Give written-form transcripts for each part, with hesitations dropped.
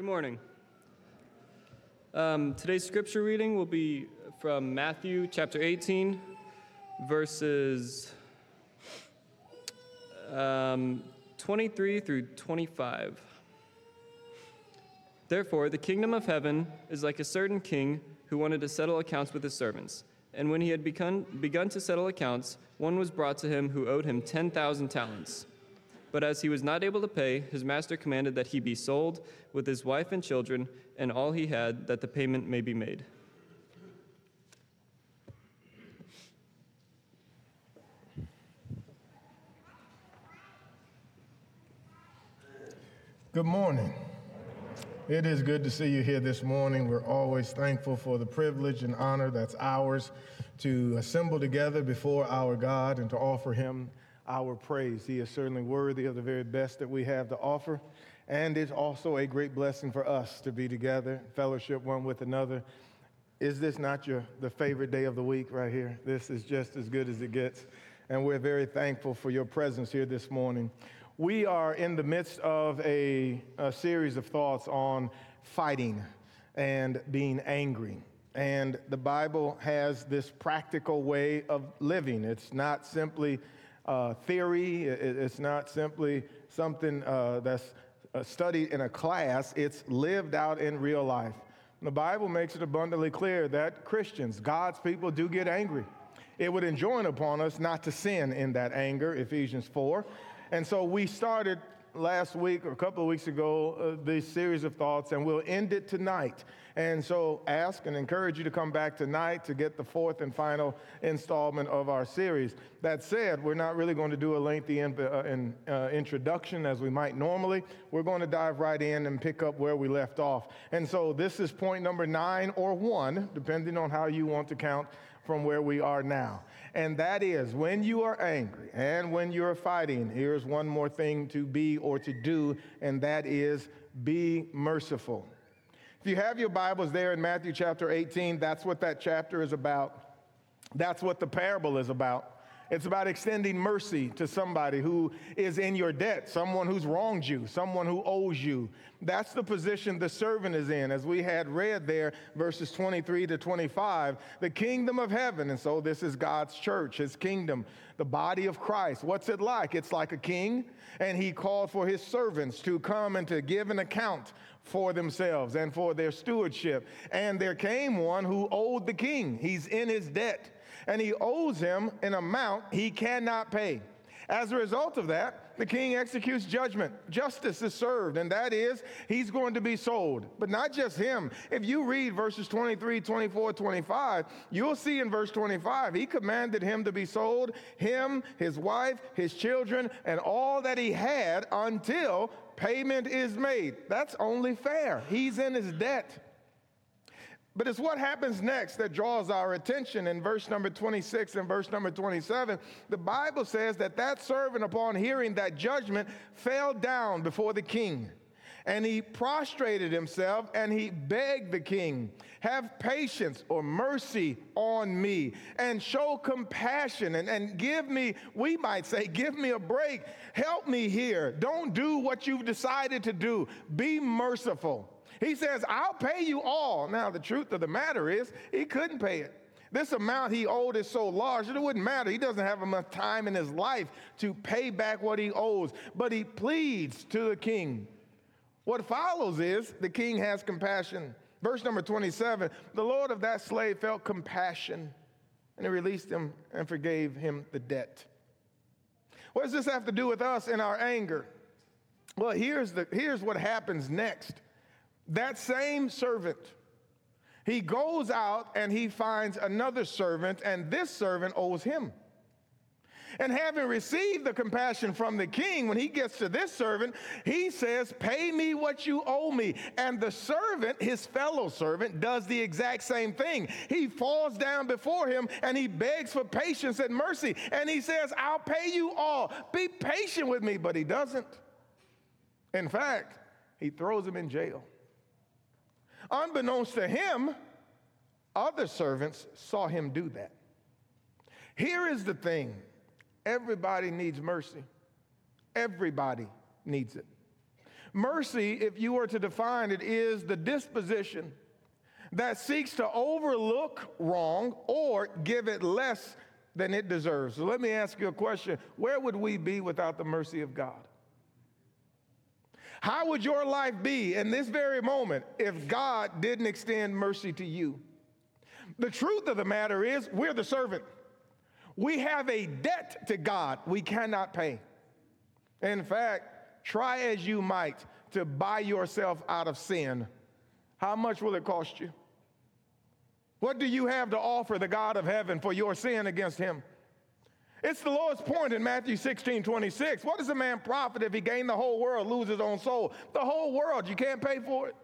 Good morning. Today's scripture reading will be from Matthew chapter 18, verses 23 through 25. Therefore, the kingdom of heaven is like a certain king who wanted to settle accounts with his servants. And when he had begun to settle accounts, one was brought to him who owed him 10,000 talents. But as he was not able to pay, his master commanded that he be sold with his wife and children and all he had, that the payment may be made. Good morning. It is good to see you here this morning. We're always thankful for the privilege and honor that's ours to assemble together before our God and to offer him our praise. He is certainly worthy of the very best that we have to offer, and it's also a great blessing for us to be together, fellowship one with another. Is this not the favorite day of the week right here? This is just as good as it gets, and we're very thankful for your presence here this morning. We are in the midst of a series of thoughts on fighting and being angry. And the Bible has this practical way of living. It's not simply theory. It's not simply something that's studied in a class. It's lived out in real life. And the Bible makes it abundantly clear that Christians, God's people, do get angry. It would enjoin upon us not to sin in that anger, Ephesians 4. And so we started last week or a couple of weeks ago this series of thoughts, and we'll end it tonight. And so ask and encourage you to come back tonight to get the fourth and final installment of our series. That said, we're not really going to do a lengthy introduction as we might normally. We're going to dive right in and pick up where we left off. And so this is point number 9 or 1, depending on how you want to count, from where we are now. And that is, when you are angry and when you're fighting, here's one more thing to be or to do, and that is be merciful. If you have your Bibles there in Matthew chapter 18, that's what that chapter is about. That's what the parable is about. It's about extending mercy to somebody who is in your debt, someone who's wronged you, someone who owes you. That's the position the servant is in. As we had read there, verses 23 to 25, the kingdom of heaven, and so this is God's church, his kingdom, the body of Christ. What's it like? It's like a king, and he called for his servants to come and to give an account for themselves and for their stewardship. And there came one who owed the king. He's in his debt. And he owes him an amount he cannot pay. As a result of that, the king executes judgment. Justice is served, and that is, he's going to be sold. But not just him. If you read verses 23, 24, 25, you'll see in verse 25, he commanded him to be sold, him, his wife, his children, and all that he had until payment is made. That's only fair. He's in his debt. But it's what happens next that draws our attention. In verse number 26 and verse number 27, the Bible says that servant, upon hearing that judgment, fell down before the king. And he prostrated himself, and he begged the king, have patience or mercy on me, and show compassion, and give me, we might say, give me a break. Help me here. Don't do what you've decided to do. Be merciful. He says, I'll pay you all. Now, the truth of the matter is, he couldn't pay it. This amount he owed is so large that it wouldn't matter. He doesn't have enough time in his life to pay back what he owes. But he pleads to the king. What follows is the king has compassion. Verse number 27, the Lord of that slave felt compassion, and he released him and forgave him the debt. What does this have to do with us in our anger? Well, here's what happens next. That same servant, he goes out and he finds another servant, and this servant owes him. And having received the compassion from the king, when he gets to this servant, he says, pay me what you owe me. And the servant, his fellow servant, does the exact same thing. He falls down before him, and he begs for patience and mercy. And he says, I'll pay you all. Be patient with me. But he doesn't. In fact, he throws him in jail. Unbeknownst to him, other servants saw him do that. Here is the thing. Everybody needs mercy. Everybody needs it. Mercy, if you were to define it, is the disposition that seeks to overlook wrong or give it less than it deserves. So let me ask you a question. Where would we be without the mercy of God? How would your life be in this very moment if God didn't extend mercy to you? The truth of the matter is, we're the servant. We have a debt to God we cannot pay. In fact, try as you might to buy yourself out of sin. How much will it cost you? What do you have to offer the God of heaven for your sin against him? It's the Lord's point in Matthew 16:26. What does a man profit if he gain the whole world, lose his own soul? The whole world, you can't pay for it.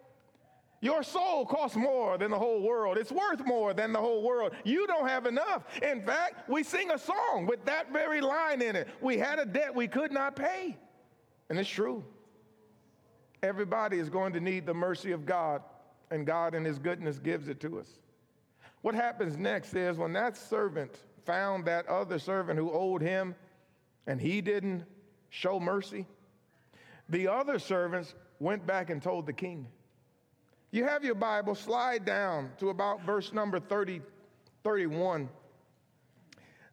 Your soul costs more than the whole world. It's worth more than the whole world. You don't have enough. In fact, we sing a song with that very line in it. We had a debt we could not pay. And it's true. Everybody is going to need the mercy of God, and God in his goodness gives it to us. What happens next is when that servant found that other servant who owed him and he didn't show mercy, the other servants went back and told the king. You have your Bible, slide down to about verse number 30, 31.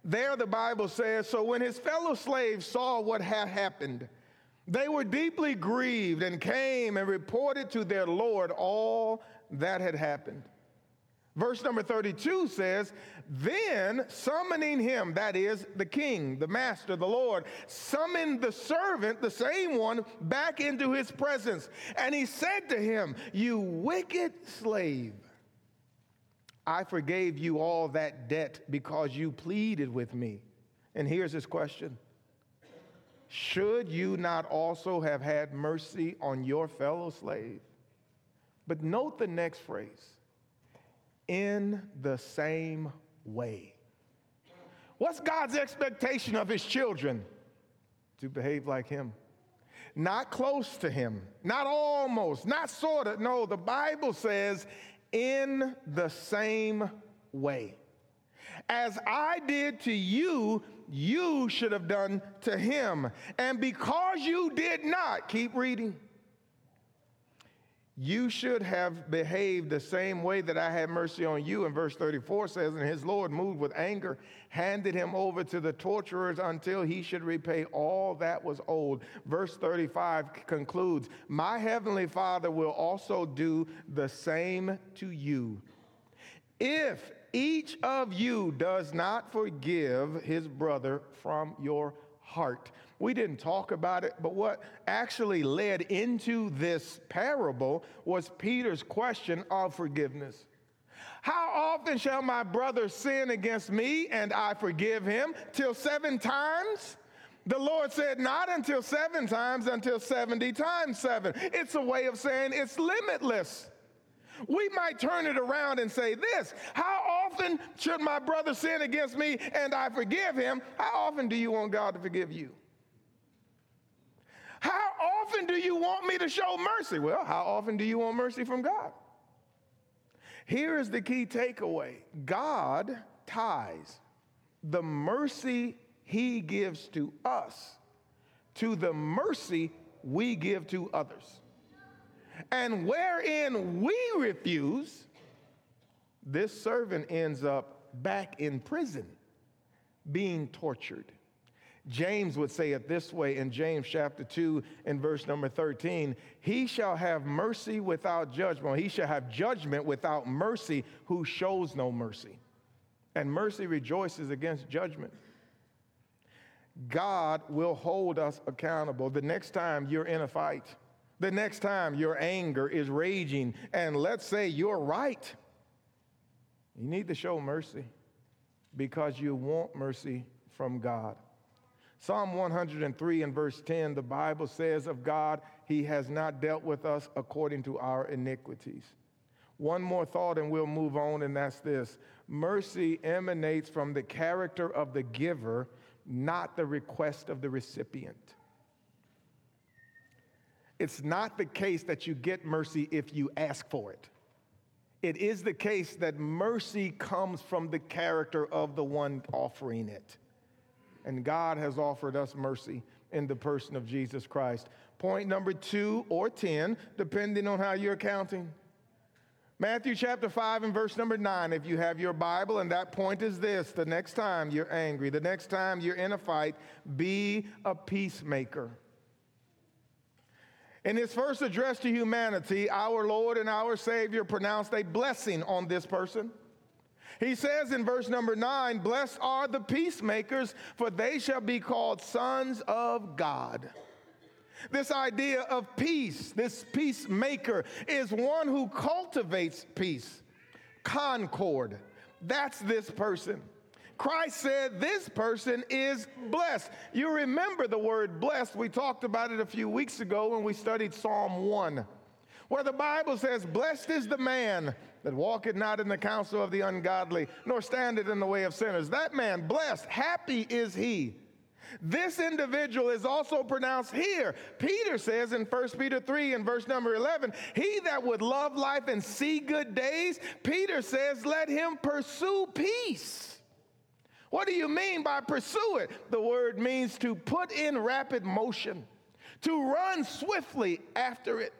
There the Bible says, so when his fellow slaves saw what had happened, they were deeply grieved and came and reported to their Lord all that had happened. Verse number 32 says, then summoning him, that is the king, the master, the Lord, summoned the servant, the same one, back into his presence. And he said to him, you wicked slave, I forgave you all that debt because you pleaded with me. And here's his question. Should you not also have had mercy on your fellow slave? But note the next phrase. In the same way. What's God's expectation of his children? To behave like him. Not close to him. Not almost. Not sort of. No, the Bible says, in the same way. As I did to you, you should have done to him. And because you did not, keep reading. You should have behaved the same way that I had mercy on you. And verse 34 says, and his Lord, moved with anger, handed him over to the torturers until he should repay all that was owed. Verse 35 concludes, my heavenly Father will also do the same to you, if each of you does not forgive his brother from your heart. We didn't talk about it, but what actually led into this parable was Peter's question of forgiveness. How often shall my brother sin against me and I forgive him? Till 7 times? The Lord said, not until 7 times, until 70 times 7. It's a way of saying it's limitless. We might turn it around and say this, how often should my brother sin against me and I forgive him? How often do you want God to forgive you? How often do you want me to show mercy? Well, how often do you want mercy from God? Here is the key takeaway. God ties the mercy he gives to us to the mercy we give to others. And wherein we refuse, this servant ends up back in prison being tortured. James would say it this way in James chapter 2 and verse number 13, he shall have mercy without judgment. He shall have judgment without mercy who shows no mercy. And mercy rejoices against judgment. God will hold us accountable the next time you're in a fight. The next time your anger is raging, and let's say you're right, you need to show mercy because you want mercy from God. Psalm 103 and verse 10, the Bible says of God, he has not dealt with us according to our iniquities. One more thought and we'll move on, and that's this. Mercy emanates from the character of the giver, not the request of the recipient. It's not the case that you get mercy if you ask for it. It is the case that mercy comes from the character of the one offering it. And God has offered us mercy in the person of Jesus Christ. Point number 2 or 10, depending on how you're counting. Matthew chapter 5 and verse number 9, if you have your Bible, and that point is this: the next time you're angry, the next time you're in a fight, be a peacemaker. In his first address to humanity, our Lord and our Savior pronounced a blessing on this person. He says in verse number 9, "Blessed are the peacemakers, for they shall be called sons of God." This idea of peace, this peacemaker, is one who cultivates peace, concord. That's this person. Christ said this person is blessed. You remember the word blessed. We talked about it a few weeks ago when we studied Psalm 1, where the Bible says, "Blessed is the man that walketh not in the counsel of the ungodly, nor standeth in the way of sinners." That man, blessed, happy is he. This individual is also pronounced here. Peter says in 1 Peter 3 and verse number 11, "He that would love life and see good days," Peter says, "let him pursue peace." What do you mean by pursue it? The word means to put in rapid motion, to run swiftly after it,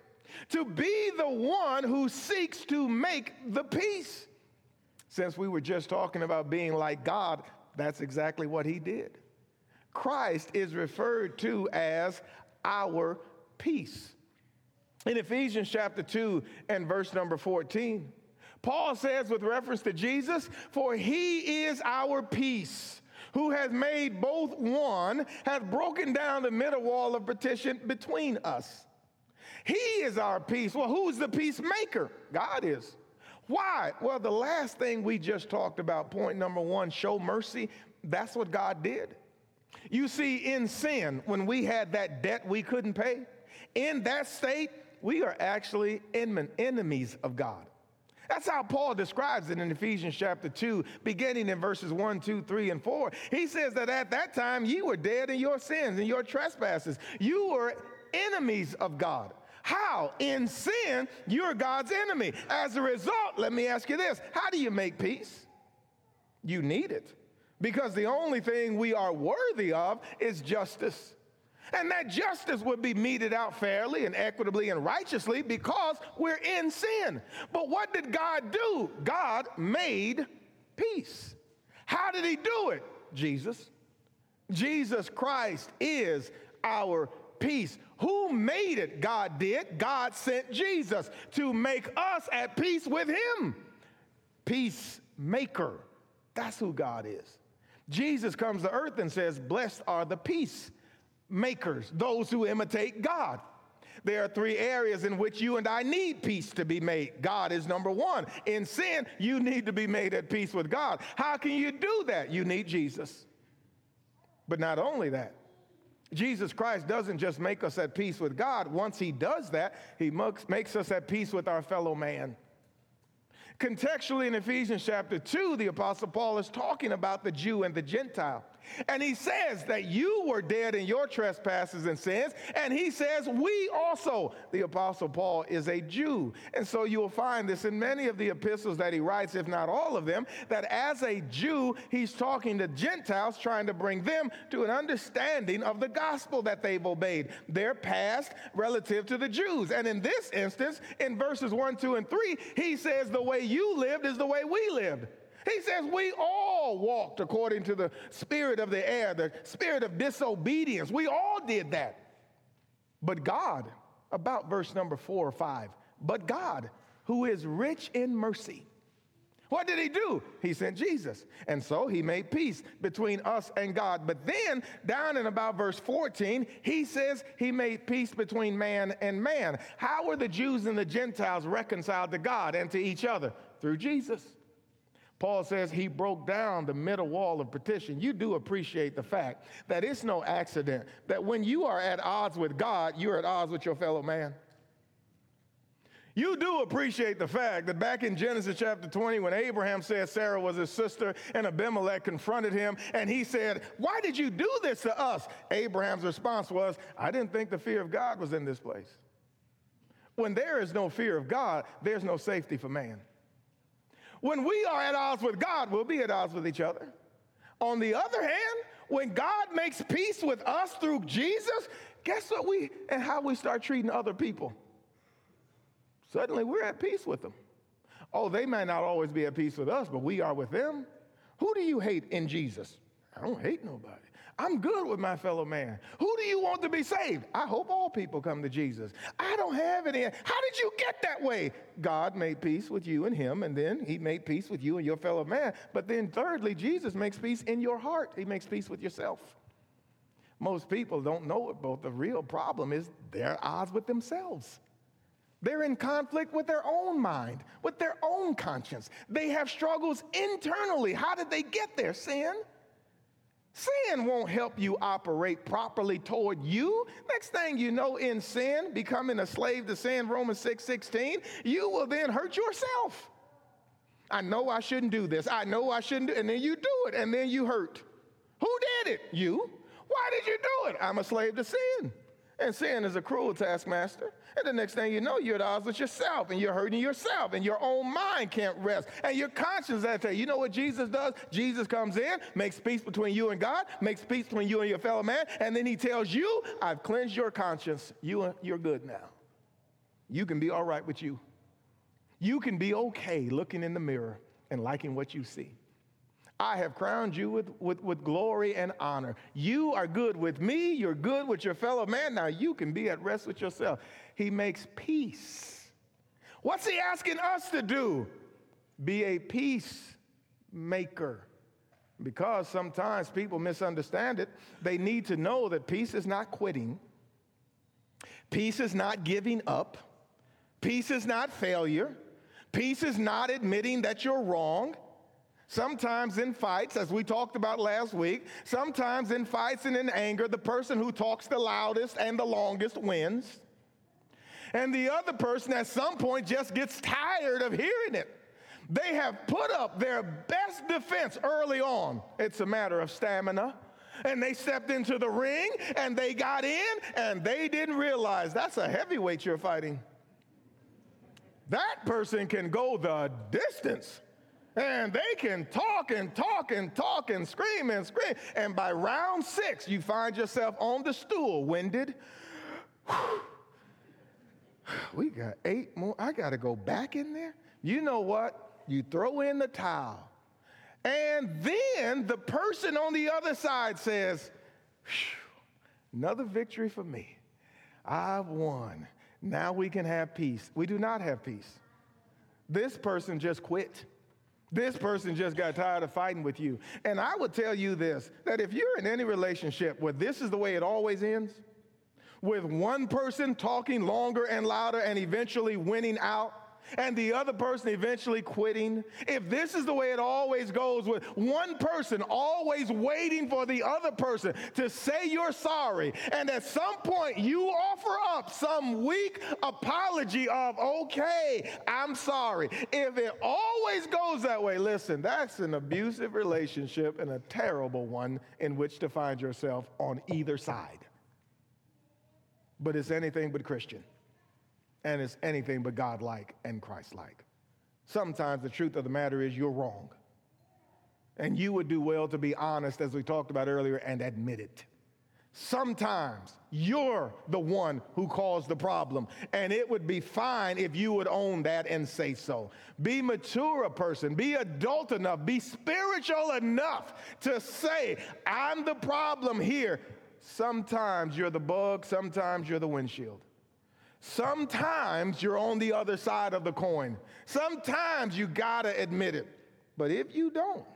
to be the one who seeks to make the peace. Since we were just talking about being like God, that's exactly what he did. Christ is referred to as our peace. In Ephesians chapter 2 and verse number 14, Paul says with reference to Jesus, "For he is our peace, who has made both one, has broken down the middle wall of partition between us." He is our peace. Well, who's the peacemaker? God is. Why? Well, the last thing we just talked about, point number 1, show mercy. That's what God did. You see, in sin, when we had that debt we couldn't pay, in that state, we are actually enemies of God. That's how Paul describes it in Ephesians chapter 2, beginning in verses 1, 2, 3, and 4. He says that at that time, you were dead in your sins and your trespasses. You were enemies of God. How? In sin, you're God's enemy. As a result, let me ask you this. How do you make peace? You need it. Because the only thing we are worthy of is justice. And that justice would be meted out fairly and equitably and righteously because we're in sin. But what did God do? God made peace. How did he do it? Jesus. Jesus Christ is our peace. Who made it? God did. God sent Jesus to make us at peace with him. Peacemaker. That's who God is. Jesus comes to earth and says, "Blessed are the peacemakers, those who imitate God." There are 3 areas in which you and I need peace to be made. God is number 1. In sin, you need to be made at peace with God. How can you do that? You need Jesus. But not only that, Jesus Christ doesn't just make us at peace with God. Once he does that, he makes us at peace with our fellow man. Contextually, in Ephesians chapter 2, the Apostle Paul is talking about the Jew and the Gentile. And he says that you were dead in your trespasses and sins. And he says we also. The Apostle Paul is a Jew. And so you will find this in many of the epistles that he writes, if not all of them, that as a Jew, he's talking to Gentiles, trying to bring them to an understanding of the gospel that they've obeyed, their past relative to the Jews. And in this instance, in verses 1, 2, and 3, he says the way you lived is the way we lived. He says we all walked according to the spirit of the air, the spirit of disobedience. We all did that. But God, about verse number 4 or 5, but God, who is rich in mercy. What did he do? He sent Jesus. And so he made peace between us and God. But then, down in about verse 14, he says he made peace between man and man. How were the Jews and the Gentiles reconciled to God and to each other? Through Jesus. Paul says he broke down the middle wall of partition. You do appreciate the fact that it's no accident that when you are at odds with God, you're at odds with your fellow man. You do appreciate the fact that back in Genesis chapter 20, when Abraham said Sarah was his sister and Abimelech confronted him, and he said, "Why did you do this to us?" Abraham's response was, "I didn't think the fear of God was in this place." When there is no fear of God, there's no safety for man. When we are at odds with God, we'll be at odds with each other. On the other hand, When God makes peace with us through Jesus, guess what we and how we start treating other people? Suddenly we're at peace with them. Oh, they may not always be at peace with us, but we are with them. Who do you hate in Jesus? I don't hate nobody. I'm good with my fellow man. Who do you want to be saved? I hope all people come to Jesus. I don't have any. How did you get that way? God made peace with you and him, and then he made peace with you and your fellow man. But then thirdly, Jesus makes peace in your heart. He makes peace with yourself. Most people don't know it, but the real problem is they're at odds with themselves. They're in conflict with their own mind, with their own conscience. They have struggles internally. How did they get there? Sin. Sin won't help you operate properly toward you. Next thing you know, in sin, becoming a slave to sin, Romans 6:16, you will then hurt yourself. I know I shouldn't do this. I know I shouldn't do it. And then you do it, and then you hurt. Who did it? You. Why did you do it? I'm a slave to sin. And sin is a cruel taskmaster. And the next thing you know, you're at odds with yourself, and you're hurting yourself, and your own mind can't rest, and your conscience at that. You know what Jesus does? Jesus comes in, makes peace between you and God, makes peace between you and your fellow man, and then he tells you, I've cleansed your conscience. You're good now. You can be all right with you. You can be okay looking in the mirror and liking what you see. I have crowned you with glory and honor. You are good with me. You're good with your fellow man. Now you can be at rest with yourself. He makes peace. What's he asking us to do? Be a peacemaker. Because sometimes people misunderstand it. They need to know that peace is not quitting. Peace is not giving up. Peace is not failure. Peace is not admitting that you're wrong. Sometimes in fights, as we talked about last week, sometimes in fights and in anger, the person who talks the loudest and the longest wins. And the other person at some point just gets tired of hearing it. They have put up their best defense early on. It's a matter of stamina. And they stepped into the ring, and they got in, and they didn't realize that's a heavyweight you're fighting. That person can go the distance. And they can talk and talk and talk and scream and scream. And by round 6, you find yourself on the stool, winded. Whew. We got 8 more. I got to go back in there. You know what? You throw in the towel. And then the person on the other side says, another victory for me. I've won. Now we can have peace. We do not have peace. This person just quit. This person just got tired of fighting with you. And I would tell you this, that if you're in any relationship where this is the way it always ends, with one person talking longer and louder and eventually winning out, and the other person eventually quitting, if this is the way it always goes, with one person always waiting for the other person to say you're sorry, and at some point you offer up some weak apology of, okay, I'm sorry. If it always goes that way, listen, that's an abusive relationship and a terrible one in which to find yourself on either side. But it's anything but Christian. And it's anything but God-like and Christ-like. Sometimes the truth of the matter is you're wrong. And you would do well to be honest, as we talked about earlier, and admit it. Sometimes you're the one who caused the problem, and it would be fine if you would own that and say so. Be mature a person, be adult enough, be spiritual enough to say, I'm the problem here. Sometimes you're the bug, sometimes you're the windshield. Sometimes you're on the other side of the coin. Sometimes you gotta admit it. But if you don't,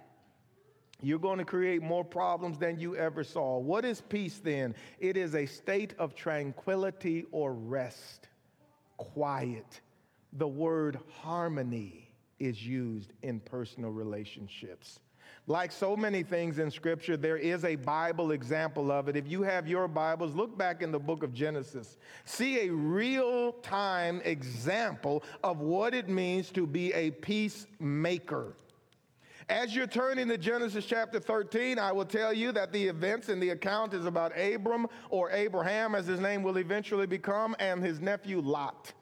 you're going to create more problems than you ever saw. What is peace then? It is a state of tranquility or rest, quiet. The word harmony is used in personal relationships. Like so many things in Scripture, there is a Bible example of it. If you have your Bibles, look back in the book of Genesis. See a real-time example of what it means to be a peacemaker. As you're turning to Genesis chapter 13, I will tell you that the events in the account is about Abram, or Abraham, as his name will eventually become, and his nephew Lot.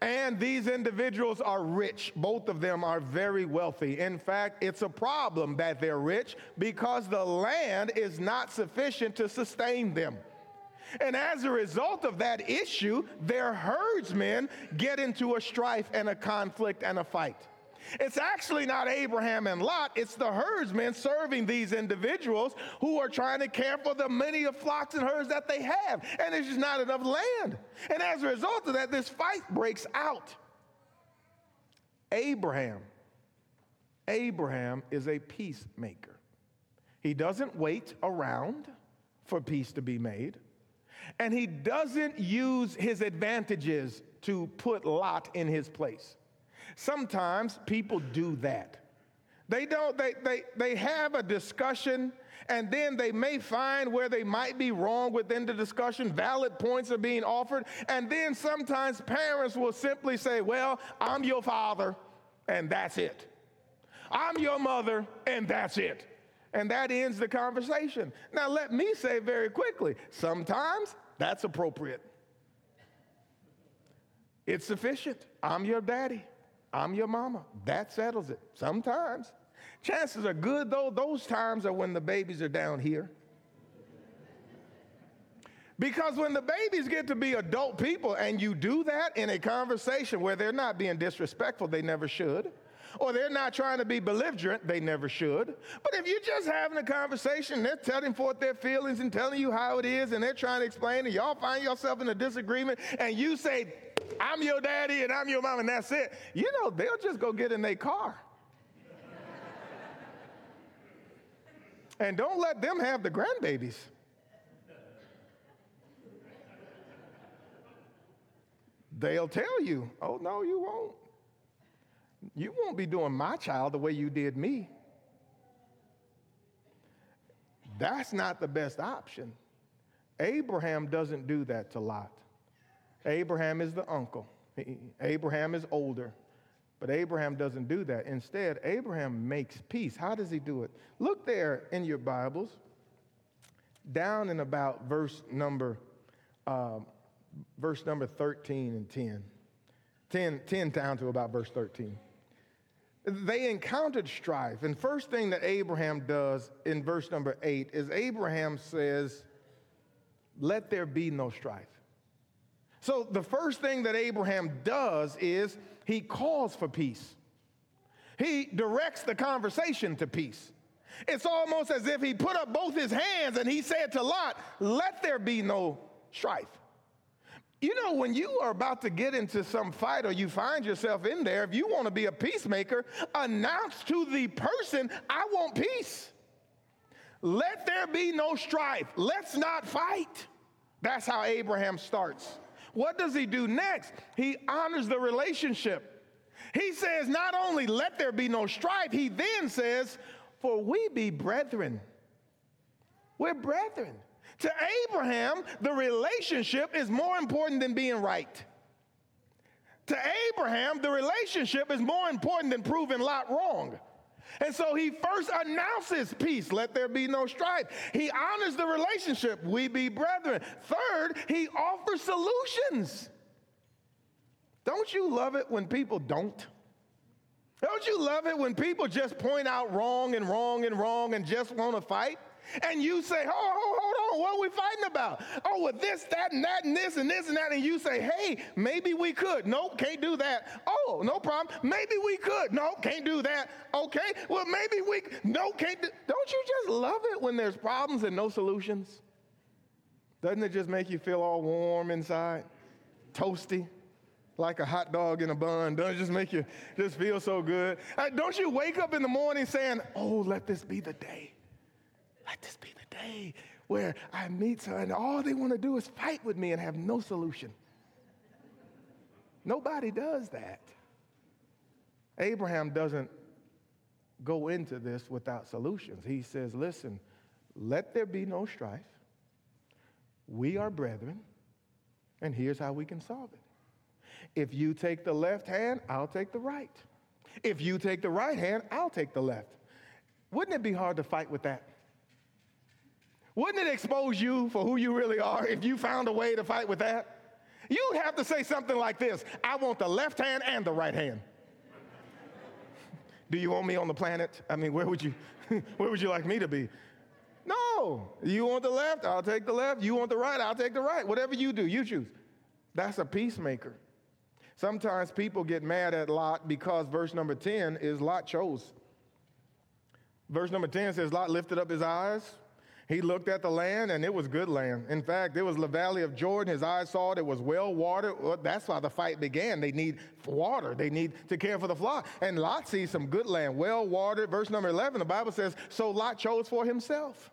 And these individuals are rich. Both of them are very wealthy. In fact, it's a problem that they're rich because the land is not sufficient to sustain them. And as a result of that issue, their herdsmen get into a strife and a conflict and a fight. It's actually not Abraham and Lot, it's the herdsmen serving these individuals who are trying to care for the many of flocks and herds that they have, and there's just not enough land. And as a result of that, this fight breaks out. Abraham is a peacemaker. He doesn't wait around for peace to be made, and he doesn't use his advantages to put Lot in his place. Sometimes people do that. They have a discussion, and then they may find where they might be wrong within the discussion. Valid points are being offered, and then sometimes parents will simply say, well, I'm your father, and that's it. I'm your mother, and that's it. And that ends the conversation. Now, let me say very quickly, sometimes that's appropriate. It's sufficient. I'm your daddy. I'm your mama. That settles it. Sometimes. Chances are good, though, those times are when the babies are down here. Because when the babies get to be adult people and you do that in a conversation where they're not being disrespectful, they never should, or they're not trying to be belligerent, they never should. But if you're just having a conversation, they're telling forth their feelings and telling you how it is, and they're trying to explain, and y'all find yourself in a disagreement, and you say, I'm your daddy and I'm your mom, and that's it. You know, they'll just go get in their car. And don't let them have the grandbabies. They'll tell you, oh, no, you won't. You won't be doing my child the way you did me. That's not the best option. Abraham doesn't do that to Lot. Abraham is the uncle. Abraham is older, but Abraham doesn't do that. Instead, Abraham makes peace. How does he do it? Look there in your Bibles, down in about verse number 13 and 10. 10 down to about verse 13. They encountered strife. And first thing that Abraham does in verse number 8 is Abraham says, let there be no strife. So the first thing that Abraham does is he calls for peace. He directs the conversation to peace. It's almost as if he put up both his hands and he said to Lot, let there be no strife. You know, when you are about to get into some fight or you find yourself in there, if you want to be a peacemaker, announce to the person, I want peace. Let there be no strife. Let's not fight. That's how Abraham starts. What does he do next? He honors the relationship. He says, not only let there be no strife, he then says, for we be brethren. We're brethren. To Abraham, the relationship is more important than being right. To Abraham, the relationship is more important than proving Lot wrong. And so he first announces peace, let there be no strife. He honors the relationship, we be brethren. Third, he offers solutions. Don't you love it when people don't? Don't you love it when people just point out wrong and wrong and wrong and just want to fight? And you say, oh, hold on, what are we fighting about? Oh, well, this, that, and that, and this, and this, and that. And you say, hey, maybe we could. Nope, can't do that. Oh, no problem. Maybe we could. Nope, can't do that. Okay, well, maybe we could. Nope, can't do. Don't you just love it when there's problems and no solutions? Doesn't it just make you feel all warm inside, toasty? Like a hot dog in a bun, doesn't it just make you just feel so good? Don't you wake up in the morning saying, oh, let this be the day. Let this be the day where I meet someone and all they want to do is fight with me and have no solution. Nobody does that. Abraham doesn't go into this without solutions. He says, listen, let there be no strife. We are brethren, and here's how we can solve it. If you take the left hand, I'll take the right. If you take the right hand, I'll take the left. Wouldn't it be hard to fight with that? Wouldn't it expose you for who you really are if you found a way to fight with that? You'd have to say something like this: I want the left hand and the right hand. Do you want me on the planet? I mean, where would you like me to be? No. You want the left? I'll take the left. You want the right? I'll take the right. Whatever you do, you choose. That's a peacemaker. Sometimes people get mad at Lot because verse number 10 is Lot chose. Verse number 10 says, Lot lifted up his eyes. He looked at the land, and it was good land. In fact, it was the valley of Jordan. His eyes saw it. It was well watered. Well, that's why the fight began. They need water. They need to care for the flock. And Lot sees some good land, well watered. Verse number 11, the Bible says, so Lot chose for himself.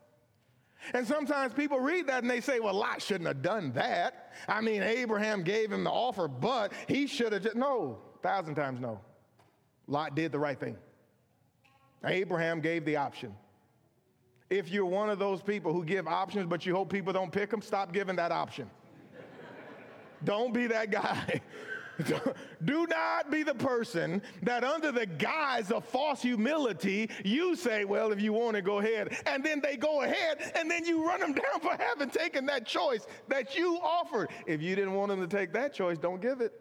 And sometimes people read that and they say, well, Lot shouldn't have done that. I mean, Abraham gave him the offer, but he should have just, no, 1,000 times no. Lot did the right thing. Abraham gave the option. If you're one of those people who give options but you hope people don't pick them, stop giving that option. Don't be that guy. Do not be the person that under the guise of false humility, you say, well, if you want to go ahead, and then they go ahead, and then you run them down for having taken that choice that you offered. If you didn't want them to take that choice, don't give it.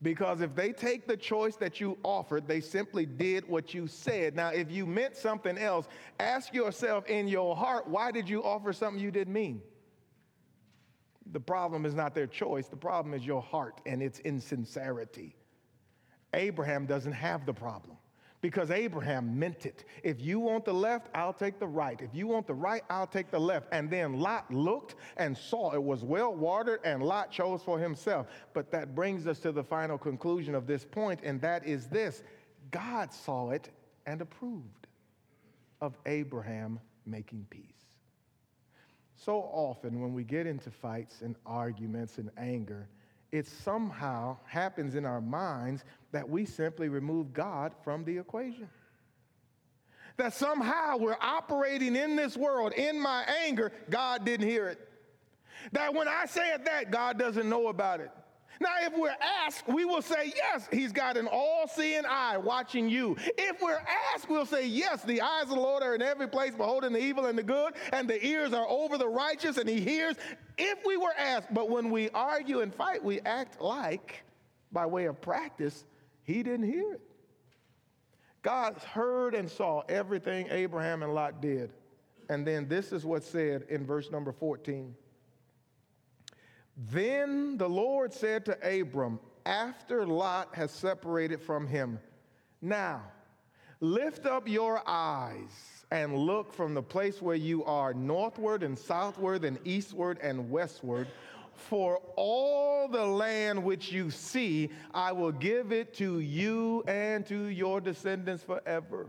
Because if they take the choice that you offered, they simply did what you said. Now, if you meant something else, ask yourself in your heart, why did you offer something you didn't mean? The problem is not their choice. The problem is your heart and its insincerity. Abraham doesn't have the problem because Abraham meant it. If you want the left, I'll take the right. If you want the right, I'll take the left. And then Lot looked and saw it was well watered, and Lot chose for himself. But that brings us to the final conclusion of this point, and that is this: God saw it and approved of Abraham making peace. So often when we get into fights and arguments and anger, it somehow happens in our minds that we simply remove God from the equation. That somehow we're operating in this world, in my anger, God didn't hear it. That when I said that, God doesn't know about it. Now, if we're asked, we will say, yes, he's got an all-seeing eye watching you. If we're asked, we'll say, yes, the eyes of the Lord are in every place, beholding the evil and the good, and the ears are over the righteous, and he hears. If we were asked, but when we argue and fight, we act like, by way of practice, he didn't hear it. God heard and saw everything Abraham and Lot did. And then this is what's said in verse number 14. Then the Lord said to Abram, after Lot has separated from him, now lift up your eyes and look from the place where you are northward and southward and eastward and westward, for all the land which you see, I will give it to you and to your descendants forever.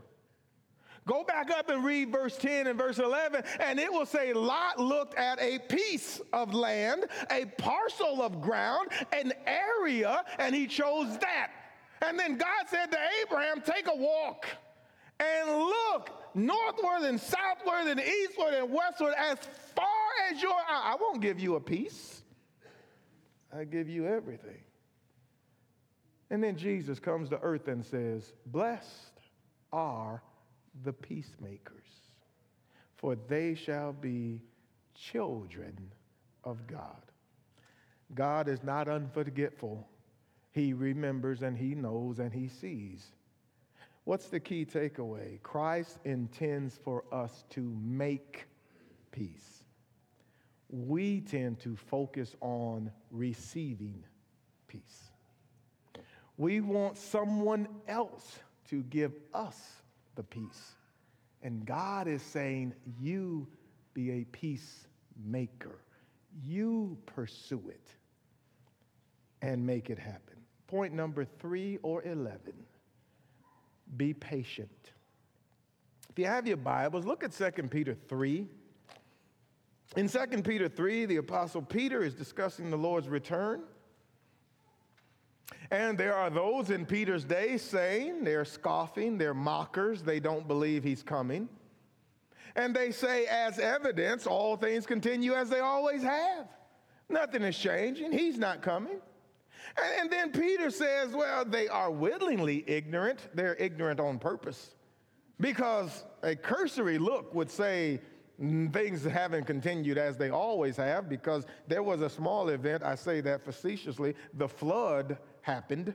Go back up and read verse 10 and verse 11, and it will say Lot looked at a piece of land, a parcel of ground, an area, and he chose that. And then God said to Abraham, take a walk and look northward and southward and eastward and westward as far as your eye. I won't give you a piece. I give you everything. And then Jesus comes to earth and says, blessed are the peacemakers, for they shall be children of God. God is not unforgetful. He remembers and he knows and he sees. What's the key takeaway? Christ intends for us to make peace. We tend to focus on receiving peace. We want someone else to give us the peace. And God is saying, you be a peacemaker. You pursue it and make it happen. Point number 3 or 11, be patient. If you have your Bibles, look at 2 Peter 3. In 2 Peter 3, the Apostle Peter is discussing the Lord's return. And there are those in Peter's day saying, they're scoffing, they're mockers, they don't believe he's coming. And they say, as evidence, all things continue as they always have. Nothing is changing. He's not coming. And then Peter says, well, they are willingly ignorant. They're ignorant on purpose. Because a cursory look would say Things haven't continued as they always have, because there was a small event, I say that facetiously, the flood happened.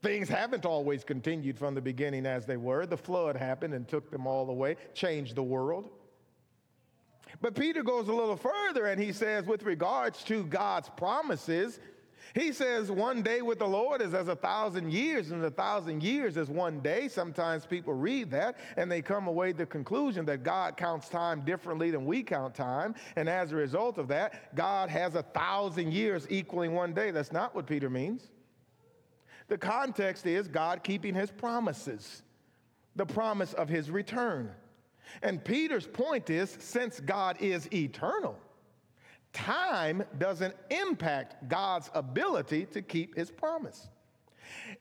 Things haven't always continued from the beginning as they were. The flood happened and took them all away, changed the world. But Peter goes a little further and he says, with regards to God's promises, he says, one day with the Lord is as 1,000 years, and 1,000 years is one day. Sometimes people read that, and they come away to the conclusion that God counts time differently than we count time, and as a result of that, God has 1,000 years equaling one day. That's not what Peter means. The context is God keeping his promises, the promise of his return. And Peter's point is, since God is eternal, time doesn't impact God's ability to keep his promise.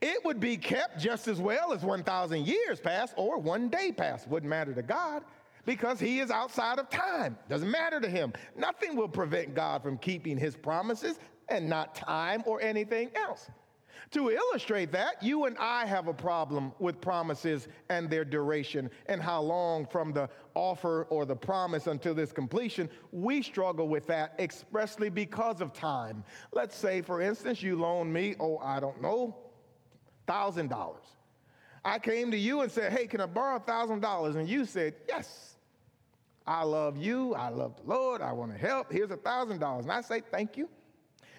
It would be kept just as well as 1,000 years pass or one day pass. Wouldn't matter to God, because he is outside of time. Doesn't matter to him. Nothing will prevent God from keeping his promises, and not time or anything else. To illustrate that, you and I have a problem with promises and their duration and how long from the offer or the promise until this completion. We struggle with that expressly because of time. Let's say, for instance, you loan me, $1,000. I came to you and said, hey, can I borrow $1,000? And you said, yes. I love you. I love the Lord. I want to help. Here's $1,000. And I say, thank you.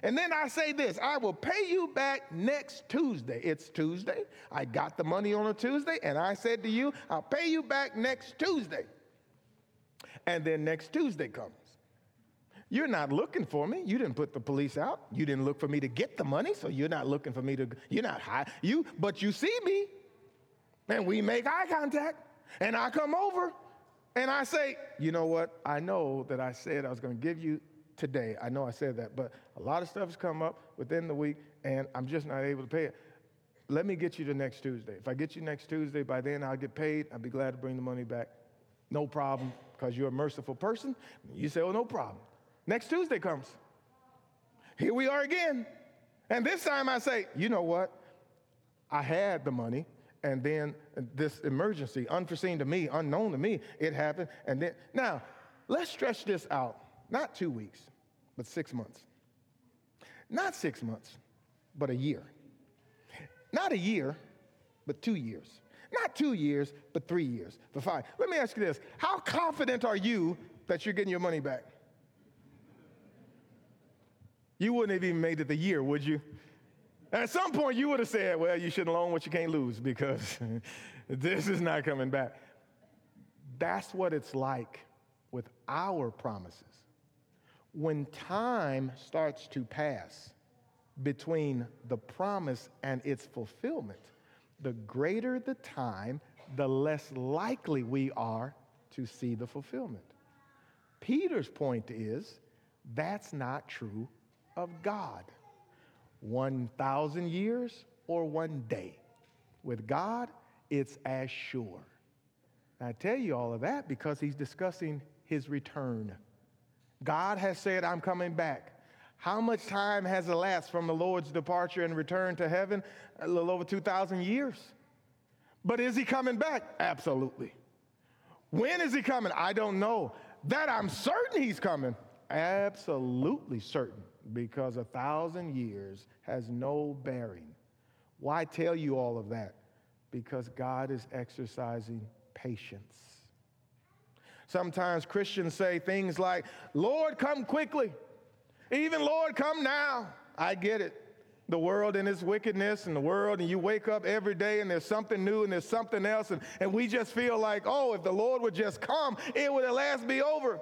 And then I say this, I will pay you back next Tuesday. It's Tuesday. I got the money on a Tuesday, and I said to you, I'll pay you back next Tuesday. And then next Tuesday comes. You're not looking for me. You didn't put the police out. You didn't look for me to get the money, so you're not looking for me to, you're not high. You, but you see me, and we make eye contact, and I come over, and I say, you know what? I know that I said I was going to give you today. I know I said that, but a lot of stuff has come up within the week, and I'm just not able to pay it. Let me get you to next Tuesday. If I get you next Tuesday, by then I'll get paid. I'll be glad to bring the money back. No problem, because you're a merciful person. You say, oh, no problem. Next Tuesday comes. Here we are again. And this time I say, you know what? I had the money, and then this emergency, unforeseen to me, unknown to me, it happened. And then, now, let's stretch this out. Not 2 weeks, but 6 months. Not 6 months, but a year. Not a year, but 2 years. Not 2 years, but 3 years, but 5. Let me ask you this. How confident are you that you're getting your money back? You wouldn't have even made it the year, would you? At some point, you would have said, well, you shouldn't loan what you can't lose, because this is not coming back. That's what it's like with our promises. When time starts to pass between the promise and its fulfillment, the greater the time, the less likely we are to see the fulfillment. Peter's point is, that's not true of God. 1,000 years or one day. With God, it's as sure. And I tell you all of that because he's discussing his return. God has said, I'm coming back. How much time has elapsed from the Lord's departure and return to heaven? A little over 2,000 years. But is he coming back? Absolutely. When is he coming? I don't know. That I'm certain he's coming. Absolutely certain, because 1,000 years has no bearing. Why tell you all of that? Because God is exercising patience. Sometimes Christians say things like, Lord, come quickly. Even, Lord, come now. I get it. The world and its wickedness and the world, and you wake up every day and there's something new and there's something else, and we just feel like, oh, if the Lord would just come, it would at last be over.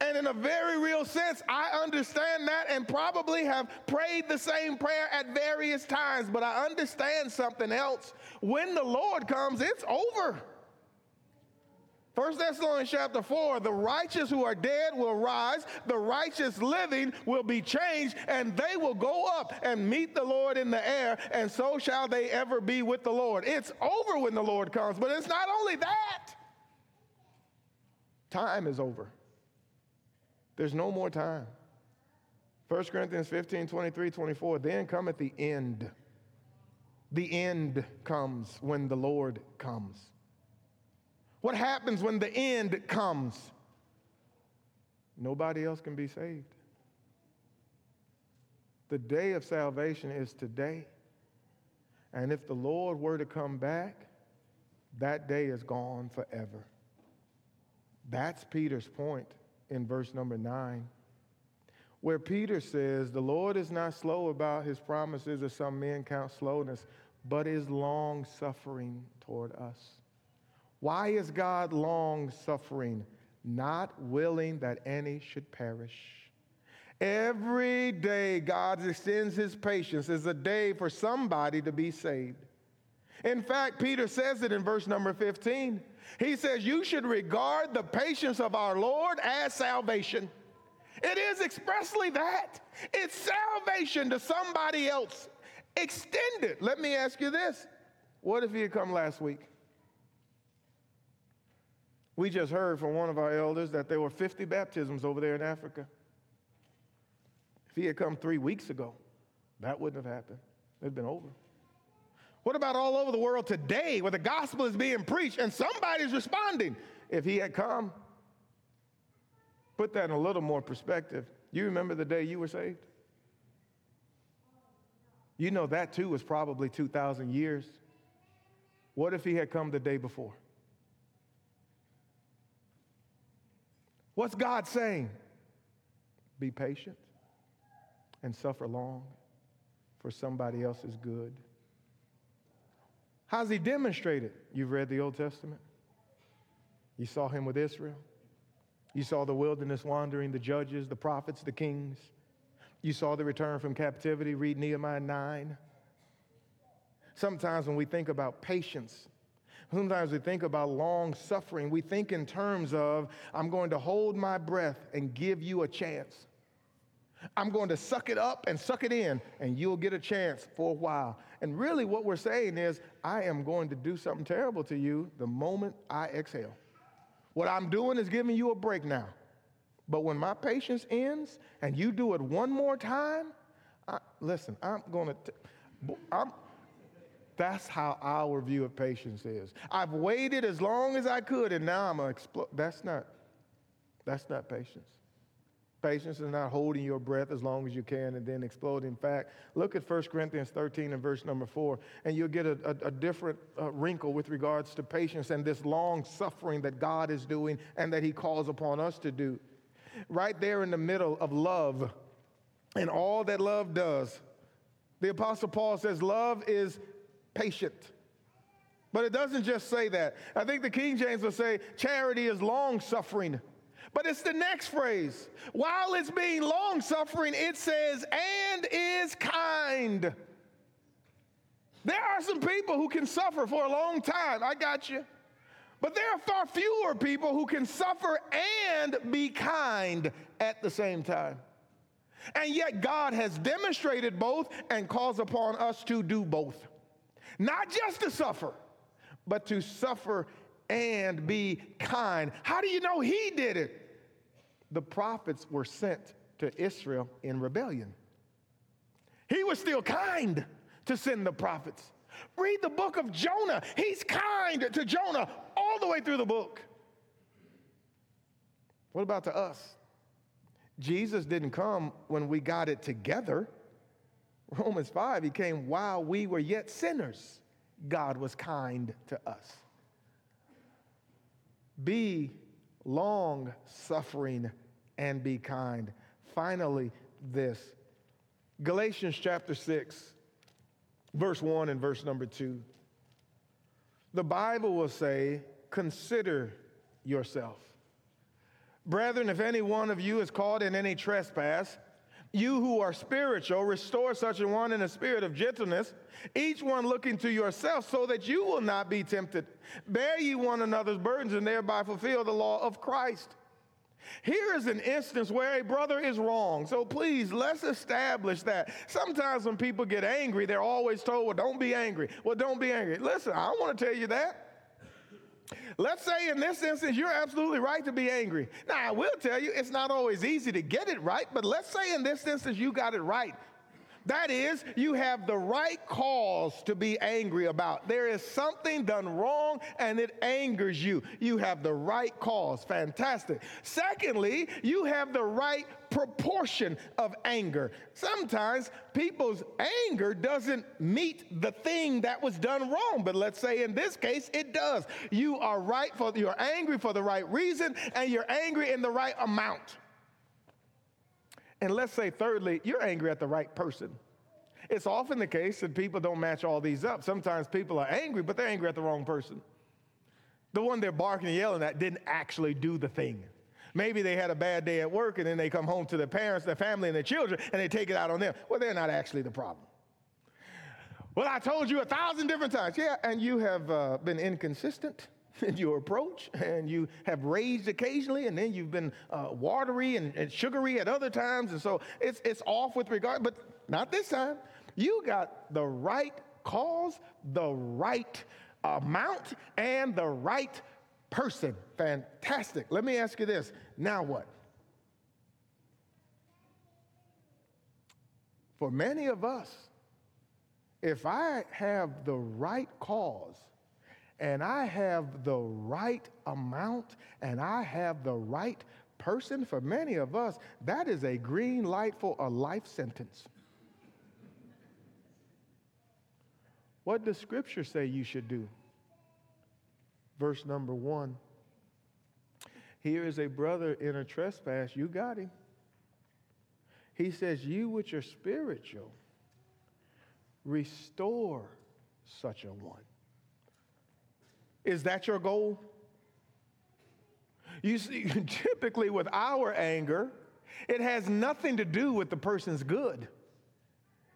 And in a very real sense, I understand that and probably have prayed the same prayer at various times, but I understand something else. When the Lord comes, it's over. 1 Thessalonians chapter 4, the righteous who are dead will rise, the righteous living will be changed, and they will go up and meet the Lord in the air, and so shall they ever be with the Lord. It's over when the Lord comes, but it's not only that. Time is over. There's no more time. 1 Corinthians 15, 23, 24, then cometh the end. The end comes when the Lord comes. What happens when the end comes? Nobody else can be saved. The day of salvation is today. And if the Lord were to come back, that day is gone forever. That's Peter's point in verse number 9, where Peter says, the Lord is not slow about his promises, as some men count slowness, but is long-suffering toward us. Why is God long-suffering? Not willing that any should perish. Every day God extends his patience is a day for somebody to be saved. In fact, Peter says it in verse number 15. He says, you should regard the patience of our Lord as salvation. It is expressly that. It's salvation to somebody else. Extend it. Let me ask you this. What if he had come last week? We just heard from one of our elders that there were 50 baptisms over there in Africa. If he had come 3 weeks ago, that wouldn't have happened. It'd been over. What about all over the world today where the gospel is being preached and somebody's responding? If he had come, put that in a little more perspective. You remember the day you were saved? You know that too was probably 2,000 years. What if he had come the day before? What's God saying? Be patient and suffer long for somebody else's good. How's he demonstrated? You've read the Old Testament. You saw him with Israel. You saw the wilderness wandering, the judges, the prophets, the kings. You saw the return from captivity. Read Nehemiah 9. Sometimes when we think about patience, sometimes we think about long suffering. We think in terms of, I'm going to hold my breath and give you a chance. I'm going to suck it up and suck it in, and you'll get a chance for a while. And really what we're saying is, I am going to do something terrible to you the moment I exhale. What I'm doing is giving you a break now. But when my patience ends and you do it one more time, that's how our view of patience is. I've waited as long as I could, and now I'm going to explode. That's not patience. Patience is not holding your breath as long as you can and then exploding. In fact, look at 1 Corinthians 13 and verse number 4, and you'll get a different wrinkle with regards to patience and this long suffering that God is doing and that he calls upon us to do. Right there in the middle of love and all that love does, the Apostle Paul says love is patient. But it doesn't just say that. I think the King James will say charity is long-suffering. But it's the next phrase. While it's being long-suffering, it says, and is kind. There are some people who can suffer for a long time. I got you. But there are far fewer people who can suffer and be kind at the same time. And yet God has demonstrated both and calls upon us to do both. Not just to suffer, but to suffer and be kind. How do you know he did it? The prophets were sent to Israel in rebellion. He was still kind to send the prophets. Read the book of Jonah. He's kind to Jonah all the way through the book. What about to us? Jesus didn't come when we got it together. Romans 5, he came while we were yet sinners. God was kind to us. Be long-suffering and be kind. Finally, this. Galatians chapter 6, verse 1 and verse number 2. The Bible will say, consider yourself. Brethren, if any one of you is caught in any trespass, you who are spiritual, restore such a one in a spirit of gentleness, each one looking to yourself so that you will not be tempted. Bear ye one another's burdens and thereby fulfill the law of Christ. Here is an instance where a brother is wrong. So please, let's establish that. Sometimes when people get angry, they're always told, well, don't be angry. Well, don't be angry. Listen, I don't want to tell you that. Let's say in this instance, you're absolutely right to be angry. Now, I will tell you, it's not always easy to get it right, but let's say in this instance, you got it right. That is, you have the right cause to be angry about. There is something done wrong and it angers you. You have the right cause. Fantastic. Secondly, you have the right proportion of anger. Sometimes people's anger doesn't meet the thing that was done wrong, but let's say in this case it does. You're angry for the right reason, and you're angry in the right amount. And let's say thirdly, you're angry at the right person. It's often the case that people don't match all these up. Sometimes people are angry, but they're angry at the wrong person. The one they're barking and yelling at didn't actually do the thing. Maybe they had a bad day at work, and then they come home to their parents, their family, and their children, and they take it out on them. Well, they're not actually the problem. Well, I told you 1,000 different times. Yeah, and you have been inconsistent in your approach, and you have raged occasionally, and then you've been watery and sugary at other times, and so it's off with regard, but not this time. You got the right cause, the right amount, and the right person. Fantastic. Let me ask you this. Now what? For many of us, if I have the right cause, and I have the right amount, and I have the right person, for many of us, that is a green light for a life sentence. What does Scripture say you should do? Verse number 1, here is a brother in a trespass. You got him. He says, you which are spiritual, restore such a one. Is that your goal? You see, typically with our anger, it has nothing to do with the person's good.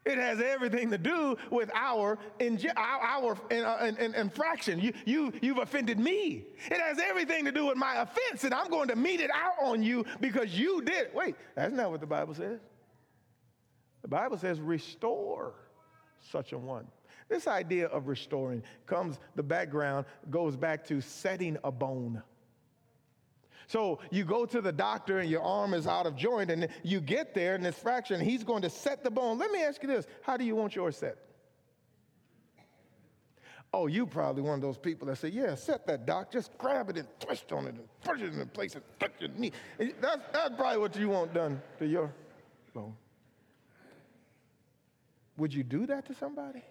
It has everything to do with our infraction. You've offended me. It has everything to do with my offense, and I'm going to mete it out on you because you did it. Wait, that's not what the Bible says. The Bible says restore such a one. This idea of restoring goes back to setting a bone. So you go to the doctor and your arm is out of joint, and you get there and it's fractured, and he's going to set the bone. Let me ask you this. How do you want yours set? Oh, you probably one of those people that say, yeah, set that, doc. Just grab it and twist on it and push it in place and tuck your knee. That's probably what you want done to your bone. Would you do that to somebody?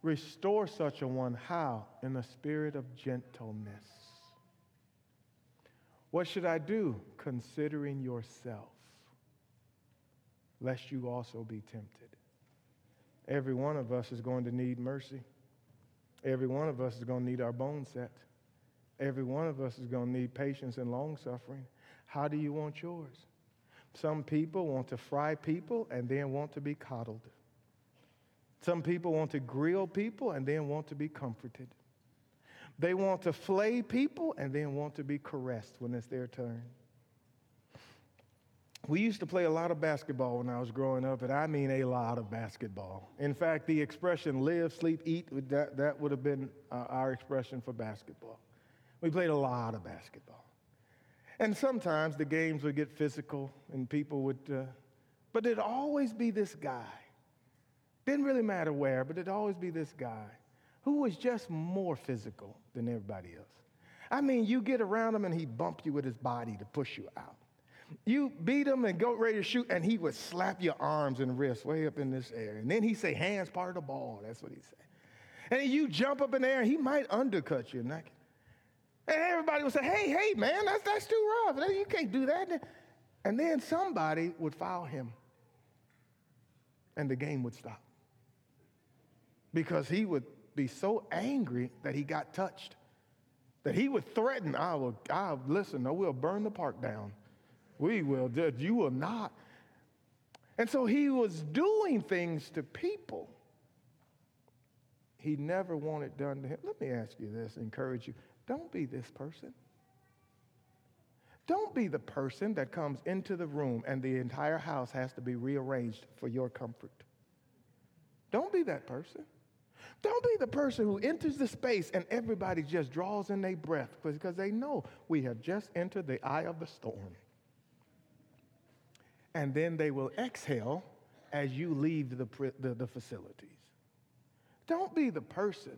Restore such a one. How? In the spirit of gentleness. What should I do? Considering yourself, lest you also be tempted. Every one of us is going to need mercy. Every one of us is going to need our bones set. Every one of us is going to need patience and long suffering. How do you want yours? Some people want to fry people and then want to be coddled. Some people want to grill people and then want to be comforted. They want to flay people and then want to be caressed when it's their turn. We used to play a lot of basketball when I was growing up, and I mean a lot of basketball. In fact, the expression live, sleep, eat, that would have been our expression for basketball. We played a lot of basketball. And sometimes the games would get physical and people would, but there'd always be this guy. Didn't really matter where, but it'd always be this guy who was just more physical than everybody else. I mean, you get around him and he bump you with his body to push you out. You beat him and go ready to shoot, and he would slap your arms and wrists way up in this air. And then he'd say, hands part of the ball. That's what he'd say. And you jump up in the air, and he might undercut you. And everybody would say, hey, man, that's too rough. You can't do that. And then somebody would foul him, and the game would stop, because he would be so angry that he got touched, that he would threaten, we'll burn the park down. We will, you will not. And so he was doing things to people he never wanted done to him. Let me ask you this, encourage you. Don't be this person. Don't be the person that comes into the room and the entire house has to be rearranged for your comfort. Don't be that person. Don't be the person who enters the space and everybody just draws in their breath because they know we have just entered the eye of the storm. and then they will exhale as you leave the facilities. Don't be the person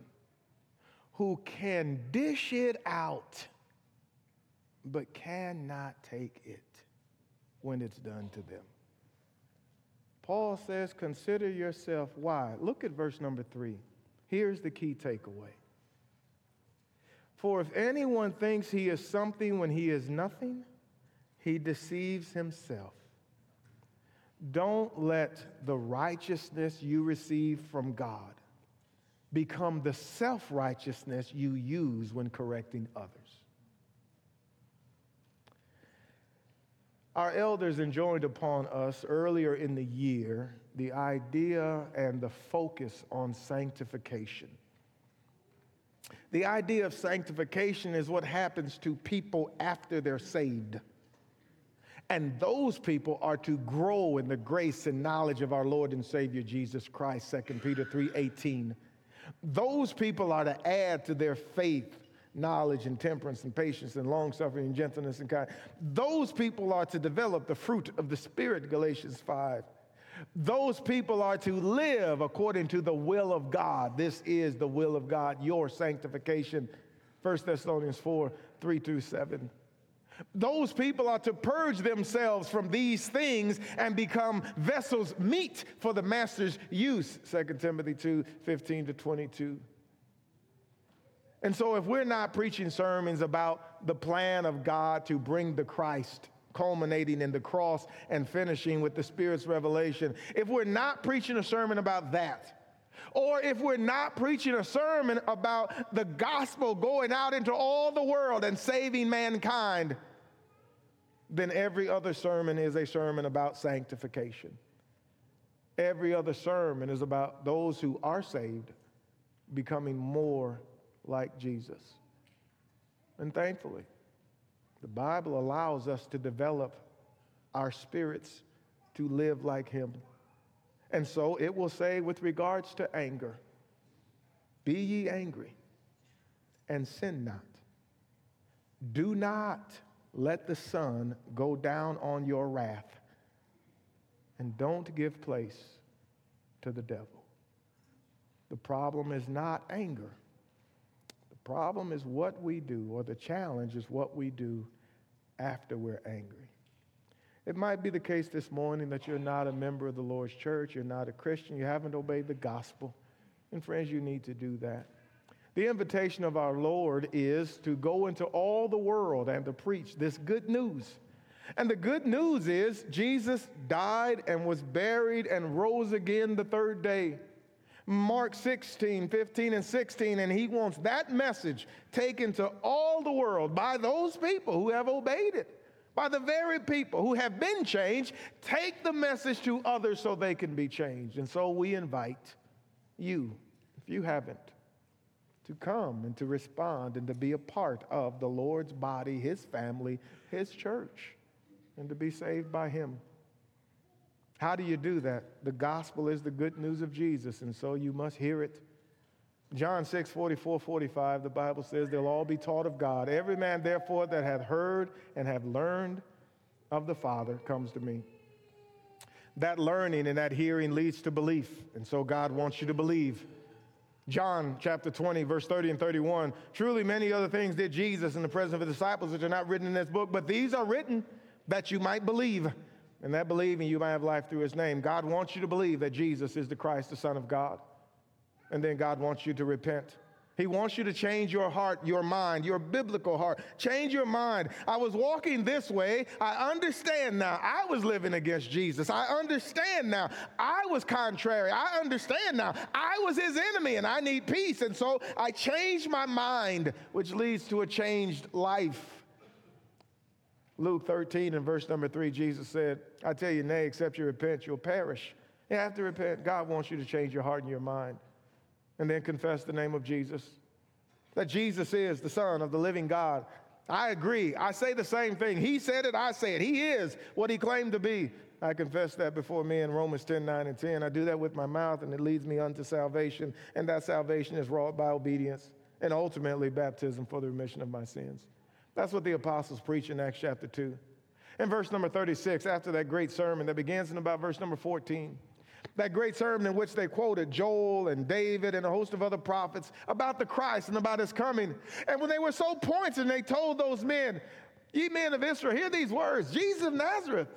who can dish it out but cannot take it when it's done to them. Paul says, consider yourself wise. Look at verse number 3. Here's the key takeaway. For if anyone thinks he is something when he is nothing, he deceives himself. Don't let the righteousness you receive from God become the self-righteousness you use when correcting others. Our elders enjoined upon us earlier in the year the idea and the focus on sanctification. The idea of sanctification is what happens to people after they're saved. And those people are to grow in the grace and knowledge of our Lord and Savior Jesus Christ, 2 Peter 3:18. Those people are to add to their faith, knowledge, and temperance, and patience, and long-suffering, and gentleness, and kindness. Those people are to develop the fruit of the Spirit, Galatians 5. Those people are to live according to the will of God. This is the will of God, your sanctification, 1 Thessalonians 4, 3 through 7. Those people are to purge themselves from these things and become vessels meet for the master's use, 2 Timothy 2, 15 to 22. And so if we're not preaching sermons about the plan of God to bring the Christ, culminating in the cross and finishing with the Spirit's revelation, if we're not preaching a sermon about that, or if we're not preaching a sermon about the gospel going out into all the world and saving mankind, then every other sermon is a sermon about sanctification. Every other sermon is about those who are saved becoming more like Jesus. And thankfully, the Bible allows us to develop our spirits to live like Him. And so it will say with regards to anger, be ye angry and sin not. Do not let the sun go down on your wrath, and don't give place to the devil. The problem is not anger. The problem is what we do, or the challenge is what we do after we're angry. It might be the case this morning that you're not a member of the Lord's church, you're not a Christian, you haven't obeyed the gospel. And friends, you need to do that. The invitation of our Lord is to go into all the world and to preach this good news. And the good news is Jesus died and was buried and rose again the third day. Mark 16, 15, and 16, and he wants that message taken to all the world by those people who have obeyed it. By the very people who have been changed, take the message to others so they can be changed. And so we invite you, if you haven't, to come and to respond and to be a part of the Lord's body, His family, His church, and to be saved by Him. How do you do that? The gospel is the good news of Jesus, and so you must hear it. John 6, 44, 45, the Bible says, they'll all be taught of God. Every man, therefore, that hath heard and hath learned of the Father comes to me. That learning and that hearing leads to belief, and so God wants you to believe. John chapter 20, verse 30 and 31, truly many other things did Jesus in the presence of His disciples which are not written in this book, but these are written that you might believe, and that believing you might have life through His name. God wants you to believe that Jesus is the Christ, the Son of God. And then God wants you to repent. He wants you to change your heart, your mind, your biblical heart. Change your mind. I was walking this way. I understand now. I was living against Jesus. I understand now. I was contrary. I understand now. I was His enemy, and I need peace. And so I changed my mind, which leads to a changed life. Luke 13 and verse number 3, Jesus said, I tell you, nay, except you repent, you'll perish. You have to repent. God wants you to change your heart and your mind. And then confess the name of Jesus, that Jesus is the Son of the living God. I agree. I say the same thing. He said it, I say it. He is what He claimed to be. I confess that before me in Romans 10, 9, and 10. I do that with my mouth, and it leads me unto salvation, and that salvation is wrought by obedience and ultimately baptism for the remission of my sins. That's what the apostles preach in Acts chapter 2. In verse number 36, after that great sermon that begins in about verse number 14, that great sermon in which they quoted Joel and David and a host of other prophets about the Christ and about his coming. And when they were so pointed, they told those men, "Ye men of Israel, hear these words, Jesus of Nazareth,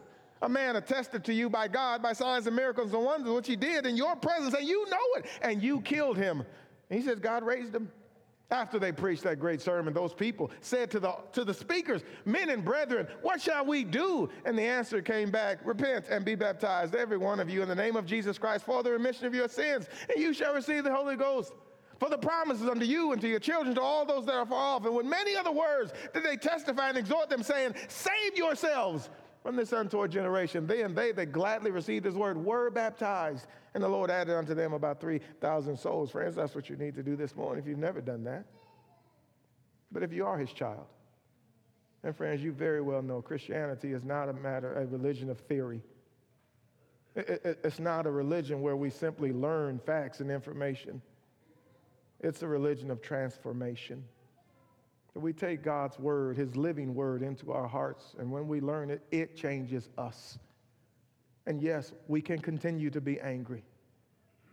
a man attested to you by God, by signs and miracles and wonders, which he did in your presence, and you know it, and you killed him." And he says, God raised him. After they preached that great sermon, those people said to the speakers, "Men and brethren, what shall we do?" And the answer came back, "Repent and be baptized, every one of you, in the name of Jesus Christ, for the remission of your sins, and you shall receive the Holy Ghost. For the promises unto you and to your children, to all those that are far off." And with many other words did they testify and exhort them, saying, "Save yourselves from this untoward generation." Then they that gladly received his word were baptized, and the Lord added unto them about 3,000 souls. Friends, that's what you need to do this morning if you've never done that. But if you are his child, and friends, you very well know Christianity is not a religion of theory. It's not a religion where we simply learn facts and information. It's a religion of transformation. We take God's word, his living word, into our hearts, and when we learn it, it changes us. And yes, we can continue to be angry,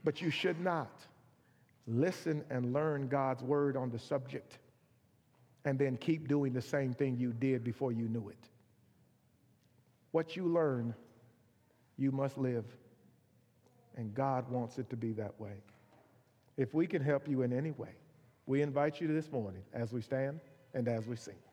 but you should not. Listen and learn God's word on the subject, and then keep doing the same thing you did before you knew it. What you learn, you must live, and God wants it to be that way. If we can help you in any way, we invite you to this morning as we stand and as we sing.